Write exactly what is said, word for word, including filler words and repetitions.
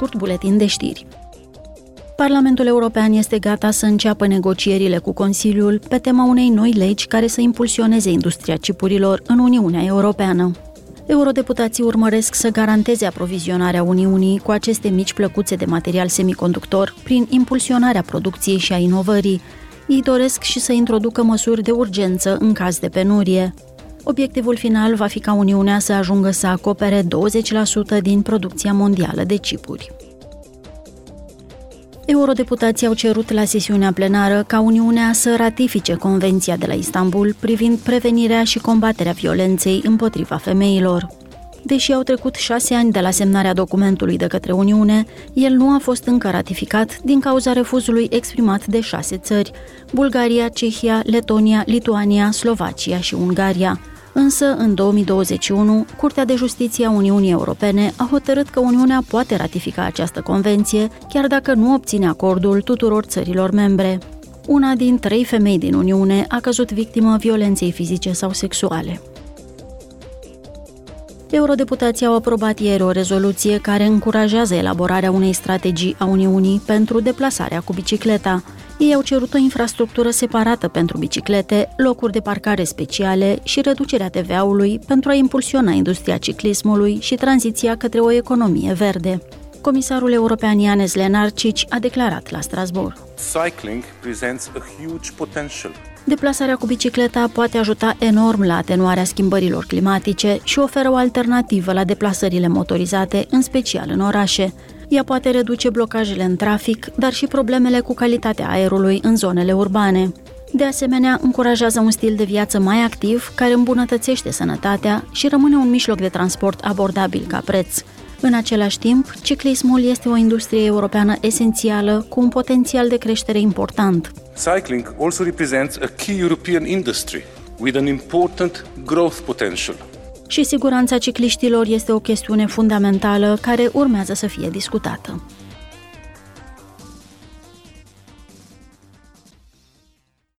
scurt buletin de știri. Parlamentul European este gata să înceapă negocierile cu Consiliul pe tema unei noi legi care să impulsioneze industria chipurilor în Uniunea Europeană. Eurodeputații urmăresc să garanteze aprovizionarea Uniunii cu aceste mici plăcuțe de material semiconductor prin impulsionarea producției și a inovării. Ei doresc și să introducă măsuri de urgență în caz de penurie. Obiectivul final va fi ca Uniunea să ajungă să acopere douăzeci la sută din producția mondială de chipuri. Eurodeputații au cerut la sesiunea plenară ca Uniunea să ratifice Convenția de la Istanbul privind prevenirea și combaterea violenței împotriva femeilor. Deși au trecut șase ani de la semnarea documentului de către Uniune, el nu a fost încă ratificat din cauza refuzului exprimat de șase țări: Bulgaria, Cehia, Letonia, Lituania, Slovacia și Ungaria. Însă, în două mii douăzeci și unu, Curtea de Justiție a Uniunii Europene a hotărât că Uniunea poate ratifica această convenție, chiar dacă nu obține acordul tuturor țărilor membre. Una din trei femei din Uniune a căzut victimă violenței fizice sau sexuale. Eurodeputații au aprobat ieri o rezoluție care încurajează elaborarea unei strategii a Uniunii pentru deplasarea cu bicicleta. Ei au cerut o infrastructură separată pentru biciclete, locuri de parcare speciale și reducerea T V A-ului pentru a impulsiona industria ciclismului și tranziția către o economie verde. Comisarul european Janez Lenarčič a declarat la Strasbourg: Cycling presents a huge potential. Deplasarea cu bicicleta poate ajuta enorm la atenuarea schimbărilor climatice și oferă o alternativă la deplasările motorizate, în special în orașe. Ea poate reduce blocajele în trafic, dar și problemele cu calitatea aerului în zonele urbane. De asemenea, încurajează un stil de viață mai activ, care îmbunătățește sănătatea și rămâne un mijloc de transport abordabil ca preț. În același timp, ciclismul este o industrie europeană esențială, cu un potențial de creștere important. Cycling also represents a key European industry with an important growth potential. Și siguranța cicliștilor este o chestiune fundamentală care urmează să fie discutată.